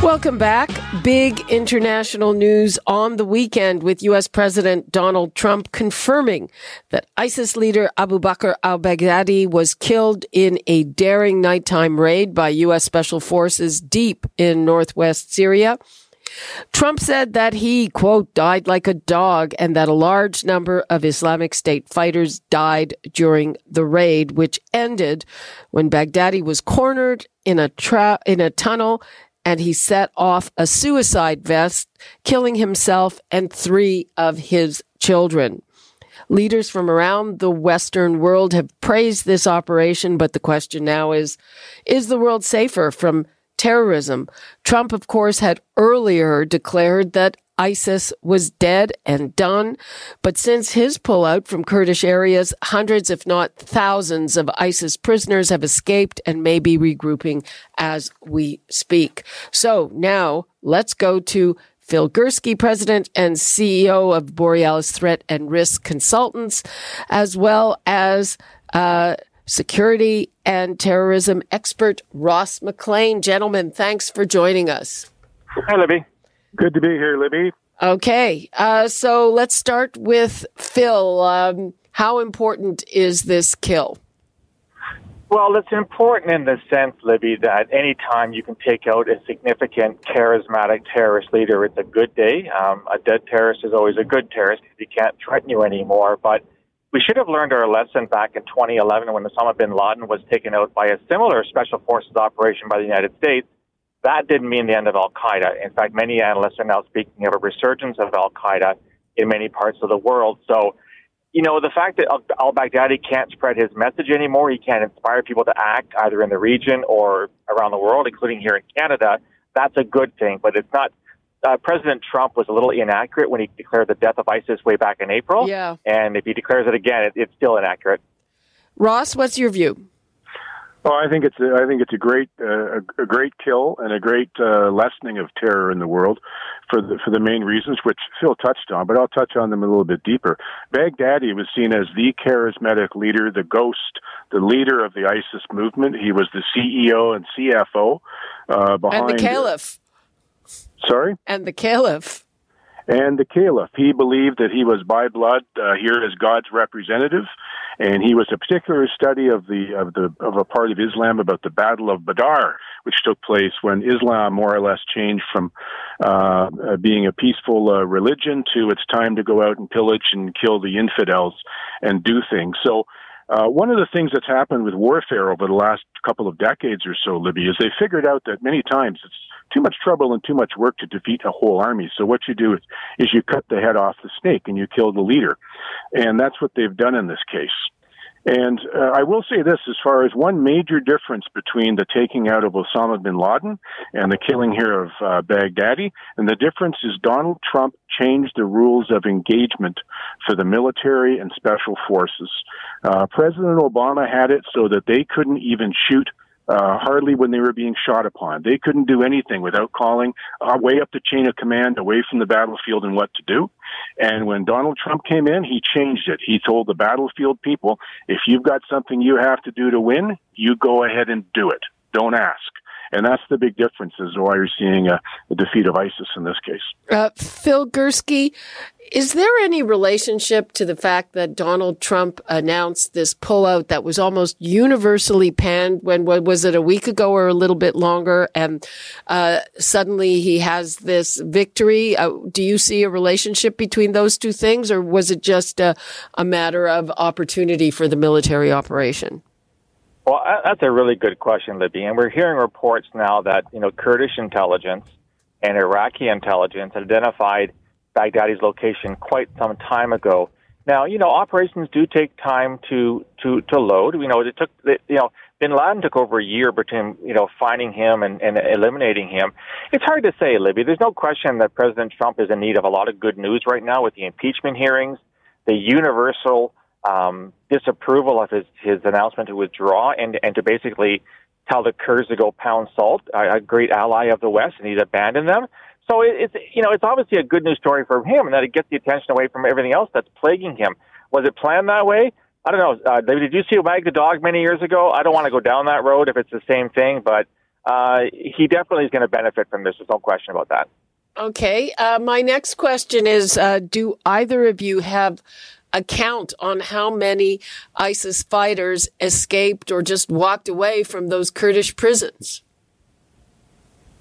Welcome back. Big international news on the weekend with U.S. President Donald Trump confirming that ISIS leader Abu Bakr al-Baghdadi was killed in a daring nighttime raid by U.S. Special Forces deep in northwest Syria. Trump said that he, quote, died like a dog and that a large number of Islamic State fighters died during the raid, which ended when Baghdadi was cornered in a tunnel and he set off a suicide vest, killing himself and three of his children. Leaders from around the Western world have praised this operation, but the question now is the world safer from terrorism? Trump, of course, had earlier declared that ISIS was dead and done, but since his pullout from Kurdish areas, hundreds, if not thousands, of ISIS prisoners have escaped and may be regrouping as we speak. So now let's go to Phil Gurski, president and CEO of Borealis Threat and Risk Consultants, as well as security and terrorism expert Ross McLean. Gentlemen, thanks for joining us. Hi, Libby. Good to be here, Libby. Okay. So let's start with Phil. How important is this kill? Well, it's important in the sense, Libby, that any time you can take out a significant, charismatic terrorist leader, it's a good day. A dead terrorist is always a good terrorist because he can't threaten you anymore. But we should have learned our lesson back in 2011 when Osama bin Laden was taken out by a similar special forces operation by the United States. That didn't mean the end of al-Qaeda. In fact, many analysts are now speaking of a resurgence of al-Qaeda in many parts of the world. So, you know, the fact that al-Baghdadi can't spread his message anymore, he can't inspire people to act either in the region or around the world, including here in Canada, that's a good thing. But it's not. President Trump was a little inaccurate when he declared the death of ISIS way back in April. Yeah. And if he declares it again, it's still inaccurate. Ross, what's your view? Well, I think it's a great kill and a great lessening of terror in the world for the main reasons which Phil touched on, but I'll touch on them a little bit deeper. Baghdadi was seen as the charismatic leader, the ghost, the leader of the ISIS movement. He was the CEO and CFO behind and the caliph. Sorry? And the caliph. And the caliph, he believed that he was by blood here as God's representative, and he was a particular study of a part of Islam about the Battle of Badr, which took place when Islam more or less changed from being a peaceful religion to it's time to go out and pillage and kill the infidels and do things. So one of the things that's happened with warfare over the last couple of decades or so, Libby, is they figured out that many times it's too much trouble and too much work to defeat a whole army. So what you do is you cut the head off the snake and you kill the leader. And that's what they've done in this case. And I will say this, as far as one major difference between the taking out of Osama bin Laden and the killing here of Baghdadi, and the difference is Donald Trump changed the rules of engagement for the military and special forces. President Obama had it so that they couldn't even shoot hardly when they were being shot upon. They couldn't do anything without calling way up the chain of command, away from the battlefield and what to do. And when Donald Trump came in, he changed it. He told the battlefield people, if you've got something you have to do to win, you go ahead and do it. Don't ask. And that's the big difference is why you're seeing a defeat of ISIS in this case. Phil Gurski, is there any relationship to the fact that Donald Trump announced this pullout that was almost universally panned when, was it a week ago or a little bit longer? And suddenly he has this victory. Do you see a relationship between those two things, or was it just a matter of opportunity for the military operation? Well, that's a really good question, Libby. And we're hearing reports now that, you know, Kurdish intelligence and Iraqi intelligence identified Baghdadi's location quite some time ago. Now, you know, operations do take time to load. You know, it took, you know, bin Laden took over a year between, finding him and eliminating him. It's hard to say, Libby. There's no question that President Trump is in need of a lot of good news right now with the impeachment hearings, the universal disapproval of his announcement to withdraw and to basically tell the Kurds to go pound salt, a great ally of the West, and he's abandoned them. So it's obviously a good news story for him, and that it gets the attention away from everything else that's plaguing him. Was it planned that way? I don't know. Did you see Wag the Dog many years ago? I don't want to go down that road if it's the same thing, but he definitely is going to benefit from this. There's no question about that. Okay. My next question is, do either of you have a count on how many ISIS fighters escaped or just walked away from those Kurdish prisons?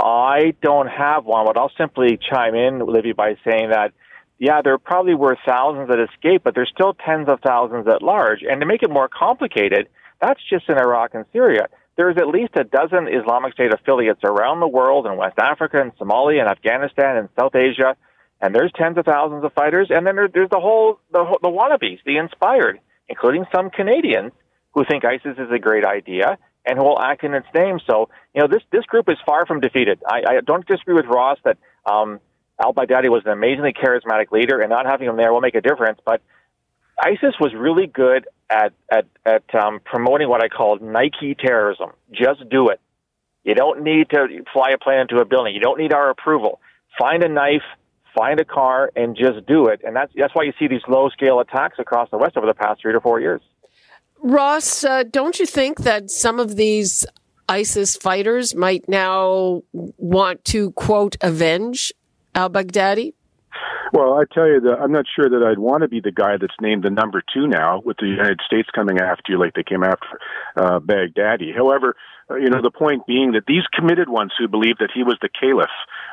I don't have one, but I'll simply chime in, Libby, by saying that, yeah, there probably were thousands that escaped, but there's still tens of thousands at large. And to make it more complicated, that's just in Iraq and Syria. There's at least a dozen Islamic State affiliates around the world, in West Africa and Somalia and Afghanistan and South Asia. And there's tens of thousands of fighters. And then there's the wannabes, the inspired, including some Canadians who think ISIS is a great idea and who will act in its name. So, this group is far from defeated. I don't disagree with Ross that al-Baghdadi was an amazingly charismatic leader, and not having him there will make a difference. But ISIS was really good at promoting what I call Nike terrorism. Just do it. You don't need to fly a plane into a building. You don't need our approval. Find a knife, find a car, and just do it. And that's why you see these low-scale attacks across the West over the past 3 to 4 years. Ross, don't you think that some of these ISIS fighters might now want to, quote, avenge al-Baghdadi? Well, I tell you, I'm not sure that I'd want to be the guy that's named the number two now, with the United States coming after you like they came after Baghdadi. However, the point being that these committed ones who believe that he was the caliph,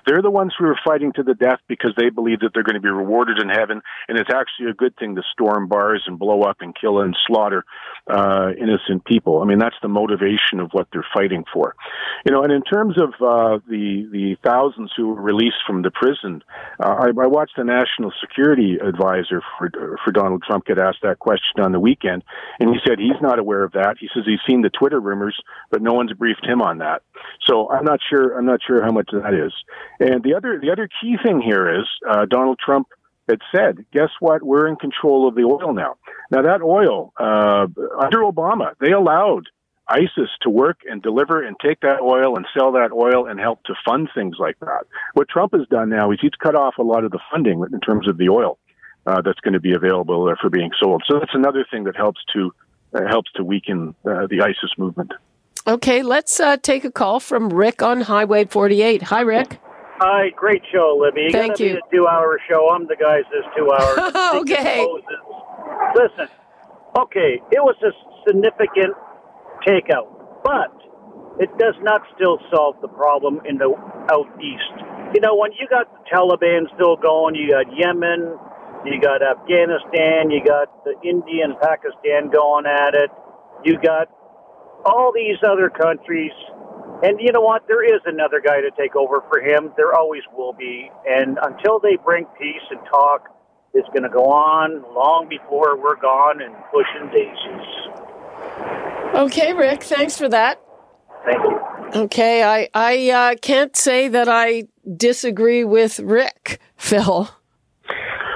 they're the ones who are fighting to the death because they believe that they're going to be rewarded in heaven, and it's actually a good thing to storm bars and blow up and kill and slaughter innocent people. I mean, that's the motivation of what they're fighting for. And in terms of the thousands who were released from the prison, I watched the National Security Advisor for Donald Trump get asked that question on the weekend, and he said he's not aware of that. He says he's seen the Twitter rumors, but no one's briefed him on that. So I'm not sure how much that is. And the other key thing here is Donald Trump had said, guess what? We're in control of the oil now. Now that oil, under Obama, they allowed ISIS to work and deliver and take that oil and sell that oil and help to fund things like that. What Trump has done now is he's cut off a lot of the funding in terms of the oil that's going to be available for being sold. So that's another thing that helps to weaken the ISIS movement. Okay, let's take a call from Rick on Highway 48. Hi, Rick. Hi, great show, Libby. Thank you. It's a 2-hour show. I'm the guy that's 2 hours. Okay. Listen, okay, it was a significant takeout, but it does not still solve the problem in the out east. When you got the Taliban still going, you got Yemen, you got Afghanistan, you got the India and Pakistan going at it, you got all these other countries, and you know what? There is another guy to take over for him. There always will be, and until they bring peace and talk, it's going to go on long before we're gone and pushing daisies. Okay, Rick, thanks for that. Thank you. Okay, I can't say that I disagree with Rick, Phil.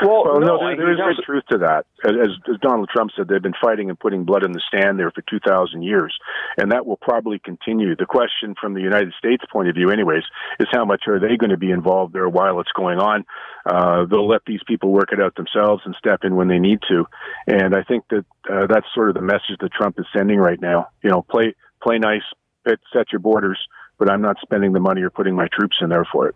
Well, no, there is no truth to that. As Donald Trump said, they've been fighting and putting blood in the stand there for 2,000 years, and that will probably continue. The question from the United States point of view, anyways, is how much are they going to be involved there while it's going on? They'll let these people work it out themselves and step in when they need to. And I think that that's sort of the message that Trump is sending right now. Play nice, set your borders, but I'm not spending the money or putting my troops in there for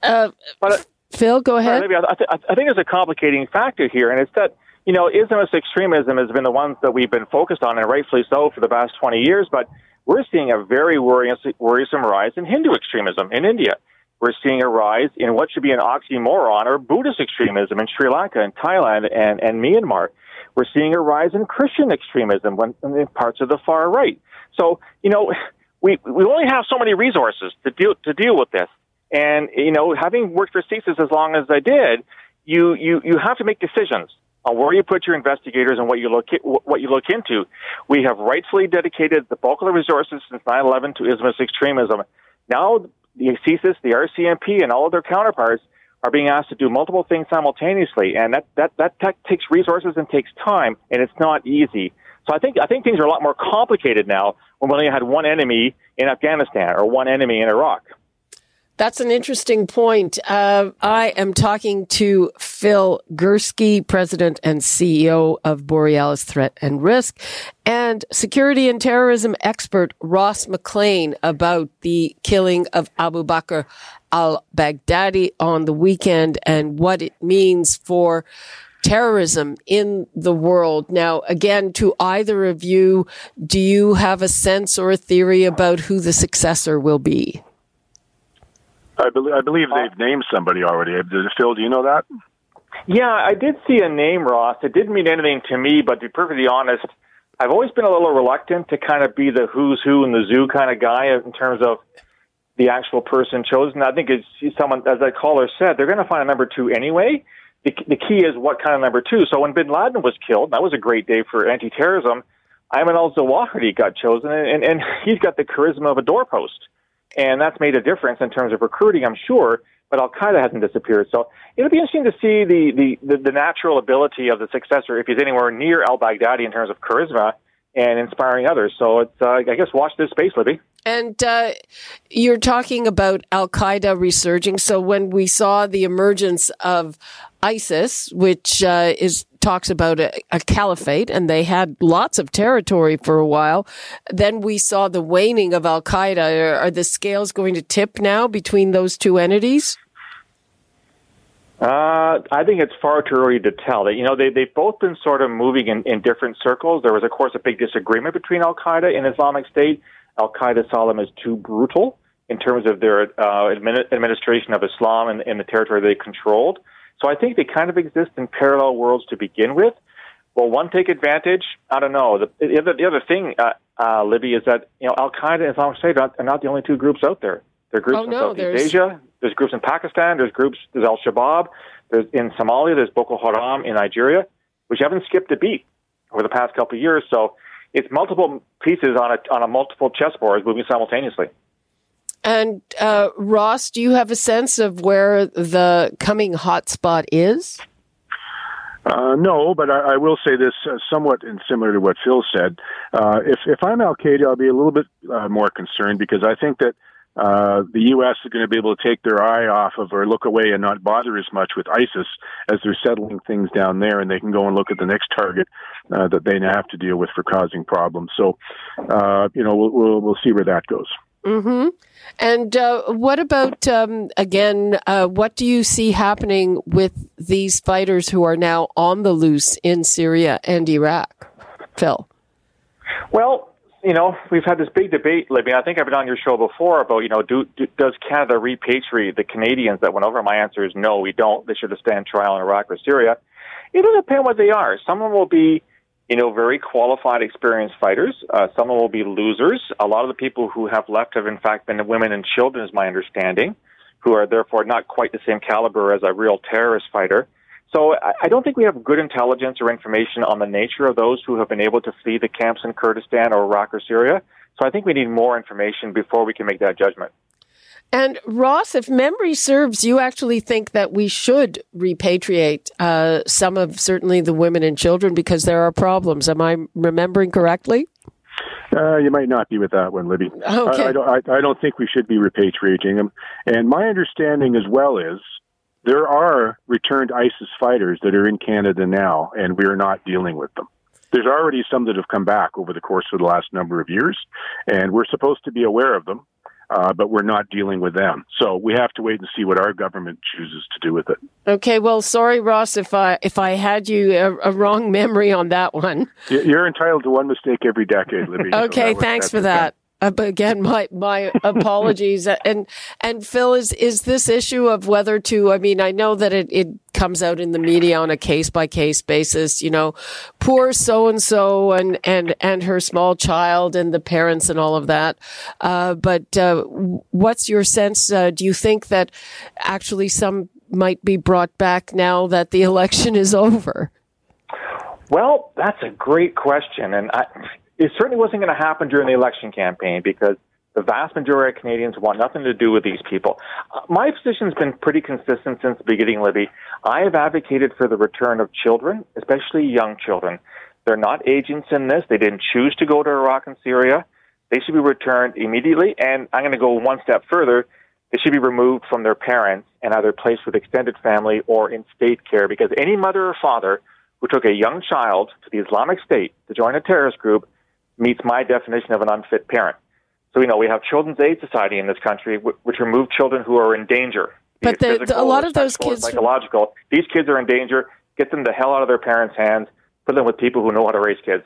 it. Phil, go ahead. I think there's a complicating factor here, and it's that, Islamist extremism has been the ones that we've been focused on, and rightfully so, for the past 20 years, but we're seeing a very worrisome rise in Hindu extremism in India. We're seeing a rise in what should be an oxymoron or Buddhist extremism in Sri Lanka and Thailand and Myanmar. We're seeing a rise in Christian extremism in parts of the far right. So, we only have so many resources to deal with this. And, having worked for CSIS as long as I did, you have to make decisions on where you put your investigators and what you look into. We have rightfully dedicated the bulk of the resources since 9/11 to Islamist extremism. Now the CSIS, the RCMP, and all of their counterparts are being asked to do multiple things simultaneously, and that takes resources and takes time, and it's not easy. So I think things are a lot more complicated now when we only had one enemy in Afghanistan or one enemy in Iraq. That's an interesting point. I am talking to Phil Gurski, President and CEO of Borealis Threat and Risk, and security and terrorism expert Ross McLean about the killing of Abu Bakr al-Baghdadi on the weekend and what it means for terrorism in the world. Now, again, to either of you, do you have a sense or a theory about who the successor will be? I believe they've named somebody already. Phil, do you know that? Yeah, I did see a name, Ross. It didn't mean anything to me, but to be perfectly honest, I've always been a little reluctant to kind of be the who's who in the zoo kind of guy in terms of the actual person chosen. I think it's someone, as that caller said, they're going to find a number two anyway. The key is what kind of number two. So when bin Laden was killed, that was a great day for anti-terrorism. Ayman al-Zawahiri got chosen, and he's got the charisma of a doorpost. And that's made a difference in terms of recruiting, I'm sure, but al-Qaeda hasn't disappeared. So it'll be interesting to see the natural ability of the successor if he's anywhere near al-Baghdadi in terms of charisma and inspiring others. So it's, I guess, watch this space, Libby. And you're talking about al-Qaeda resurging. So when we saw the emergence of ISIS, which talks about a caliphate, and they had lots of territory for a while, then we saw the waning of al-Qaeda. Are the scales going to tip now between those two entities? I think it's far too early to tell. You know, they've both been sort of moving in different circles. There was, of course, a big disagreement between al-Qaeda and Islamic State. Al-Qaeda saw them as too brutal in terms of their administration of Islam and the territory they controlled. So I think they kind of exist in parallel worlds to begin with. Will one take advantage? I don't know. The other thing, Libby, is that, you know, al-Qaeda and Islamic State are not the only two groups out there. There are groups in Southeast Asia. There's groups in Pakistan. There's Al-Shabaab. There's in Somalia. There's Boko Haram in Nigeria, which haven't skipped a beat over the past couple of years. So it's multiple pieces on a multiple chessboard moving simultaneously. And Ross, do you have a sense of where the coming hotspot is? No, but I will say this somewhat similar to what Phil said. If I'm al-Qaeda, I'll be a little bit more concerned because I think that the U.S. is going to be able to take their eye off of or look away and not bother as much with ISIS as they're settling things down there, and they can go and look at the next target that they now have to deal with for causing problems. So, we'll see where that goes. Mm-hmm. And what about, what do you see happening with these fighters who are now on the loose in Syria and Iraq? Phil? Well, you know, we've had this big debate, Libby. I think I've been on your show before about, you know, does Canada repatriate the Canadians that went over? My answer is no, we don't. They should have stand trial in Iraq or Syria. It'll depend what they are. Someone will be, you know, very qualified, experienced fighters. Some will be losers. A lot of the people who have left have, in fact, been women and children, is my understanding, who are therefore not quite the same caliber as a real terrorist fighter. So I don't think we have good intelligence or information on the nature of those who have been able to flee the camps in Kurdistan or Iraq or Syria. So I think we need more information before we can make that judgment. And Ross, if memory serves, you actually think that we should repatriate some of certainly the women and children because there are problems. Am I remembering correctly? You might not be with that one, Libby. Okay. I don't think we should be repatriating them. And my understanding as well is there are returned ISIS fighters that are in Canada now, and we are not dealing with them. There's already some that have come back over the course of the last number of years, and we're supposed to be aware of them. But we're not dealing with them. So we have to wait and see what our government chooses to do with it. Okay, well, sorry, Ross, if I had you a wrong memory on that one. You're entitled to one mistake every decade, Libby. Okay, so thanks for that. But again, my apologies. And Phil, is this issue of whether to, I mean, I know that it comes out in the media on a case-by-case basis, you know, poor so-and-so and her small child and the parents and all of that. But what's your sense? Do you think that actually some might be brought back now that the election is over? Well, that's a great question. And it certainly wasn't going to happen during the election campaign because the vast majority of Canadians want nothing to do with these people. My position's been pretty consistent since the beginning, Libby. I have advocated for the return of children, especially young children. They're not agents in this. They didn't choose to go to Iraq and Syria. They should be returned immediately. And I'm going to go one step further. They should be removed from their parents and either placed with extended family or in state care, because any mother or father who took a young child to the Islamic State to join a terrorist group meets my definition of an unfit parent. So, you know, we have Children's Aid Society in this country, which remove children who are in danger. But a lot of those kids... psychological. These kids are in danger. Get them the hell out of their parents' hands. Put them with people who know how to raise kids.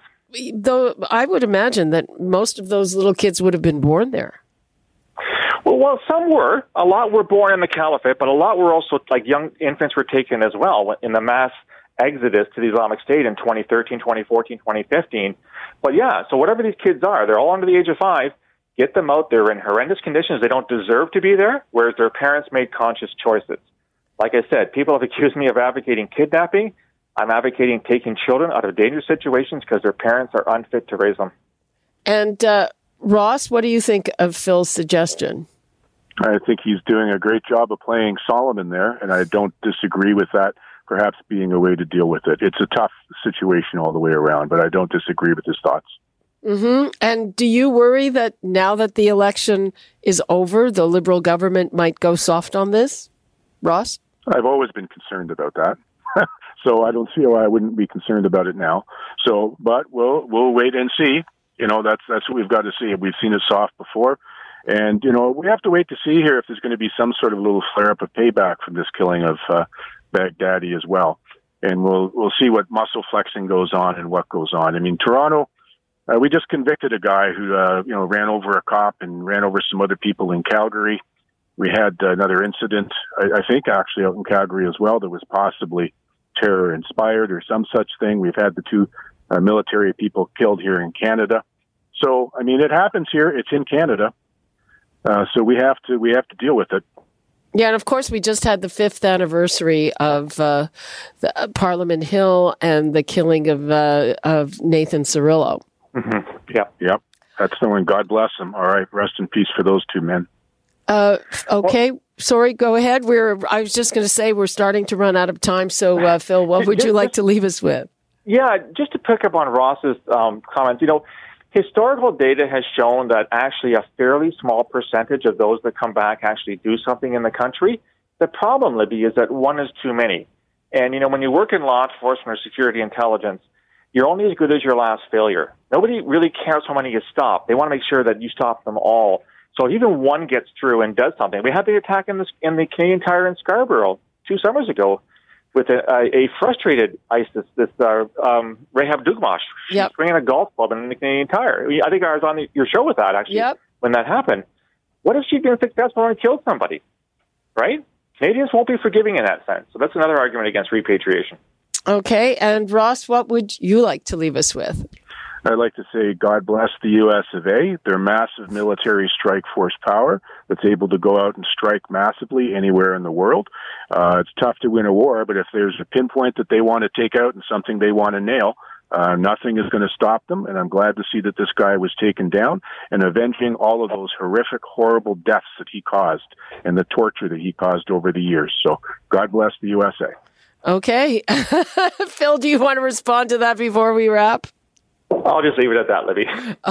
Though I would imagine that most of those little kids would have been born there. Well, some were. A lot were born in the caliphate, but a lot were also, like, young infants were taken as well in the mass exodus to the Islamic State in 2013, 2014, 2015. But yeah, so whatever these kids are, they're all under the age of 5. Get them out. They're in horrendous conditions. They don't deserve to be there, whereas their parents made conscious choices. Like I said, people have accused me of advocating kidnapping. I'm advocating taking children out of dangerous situations because their parents are unfit to raise them. And Ross, what do you think of Phil's suggestion? I think he's doing a great job of playing Solomon there, and I don't disagree with that perhaps being a way to deal with it. It's a tough situation all the way around, but I don't disagree with his thoughts. Mm-hmm. And do you worry that now that the election is over, the Liberal government might go soft on this? Ross? I've always been concerned about that. So I don't see why I wouldn't be concerned about it now. So, but we'll wait and see. You know, that's what we've got to see. We've seen it soft before. And, you know, we have to wait to see here if there's going to be some sort of little flare-up of payback from this killing of Baghdadi as well. And we'll see what muscle flexing goes on and what goes on. I mean, Toronto, we just convicted a guy who, you know, ran over a cop and ran over some other people in Calgary. We had another incident, I think, actually, out in Calgary as well that was possibly terror-inspired or some such thing. We've had the two military people killed here in Canada. So, I mean, it happens here. It's in Canada. So we have to deal with it. Yeah, and of course we just had the 5th anniversary of the Parliament Hill and the killing of Nathan Cirillo. Mm-hmm. Yeah. That's the one. God bless him. All right, rest in peace for those two men. Okay, well, sorry. Go ahead. I was just going to say we're starting to run out of time. So Phil, what would you like to leave us with? Yeah, just to pick up on Ross's comments, you know. Historical data has shown that actually a fairly small percentage of those that come back actually do something in the country. The problem, Libby, is that one is too many. And, you know, when you work in law enforcement or security intelligence, you're only as good as your last failure. Nobody really cares how many you stop. They want to make sure that you stop them all. So if even one gets through and does something. We had the attack in the Canadian Tire in Scarborough 2 summers ago with a frustrated ISIS, this Rahab Dugmash. She was bringing a golf club in the Canadian Tire. I think I was on your show with that, actually, when that happened. What if she'd been successful and killed somebody, right? Canadians won't be forgiving in that sense. So that's another argument against repatriation. Okay, and Ross, what would you like to leave us with? I'd like to say God bless the U.S. of A., their massive military strike force power that's able to go out and strike massively anywhere in the world. It's tough to win a war, but if there's a pinpoint that they want to take out and something they want to nail, nothing is going to stop them, and I'm glad to see that this guy was taken down and avenging all of those horrific, horrible deaths that he caused and the torture that he caused over the years. So God bless the USA. Okay. Phil, do you want to respond to that before we wrap? I'll just leave it at that, Libby.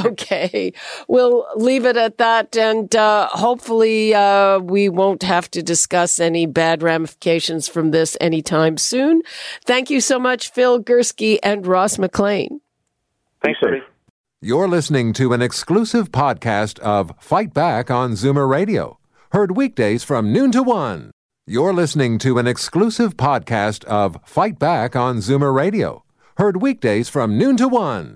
Okay. We'll leave it at that, and hopefully we won't have to discuss any bad ramifications from this anytime soon. Thank you so much, Phil Gurski and Ross McLean. Thanks, Libby. You're listening to an exclusive podcast of Fight Back on Zoomer Radio. Heard weekdays from noon to 1. You're listening to an exclusive podcast of Fight Back on Zoomer Radio. Heard weekdays from noon to 1.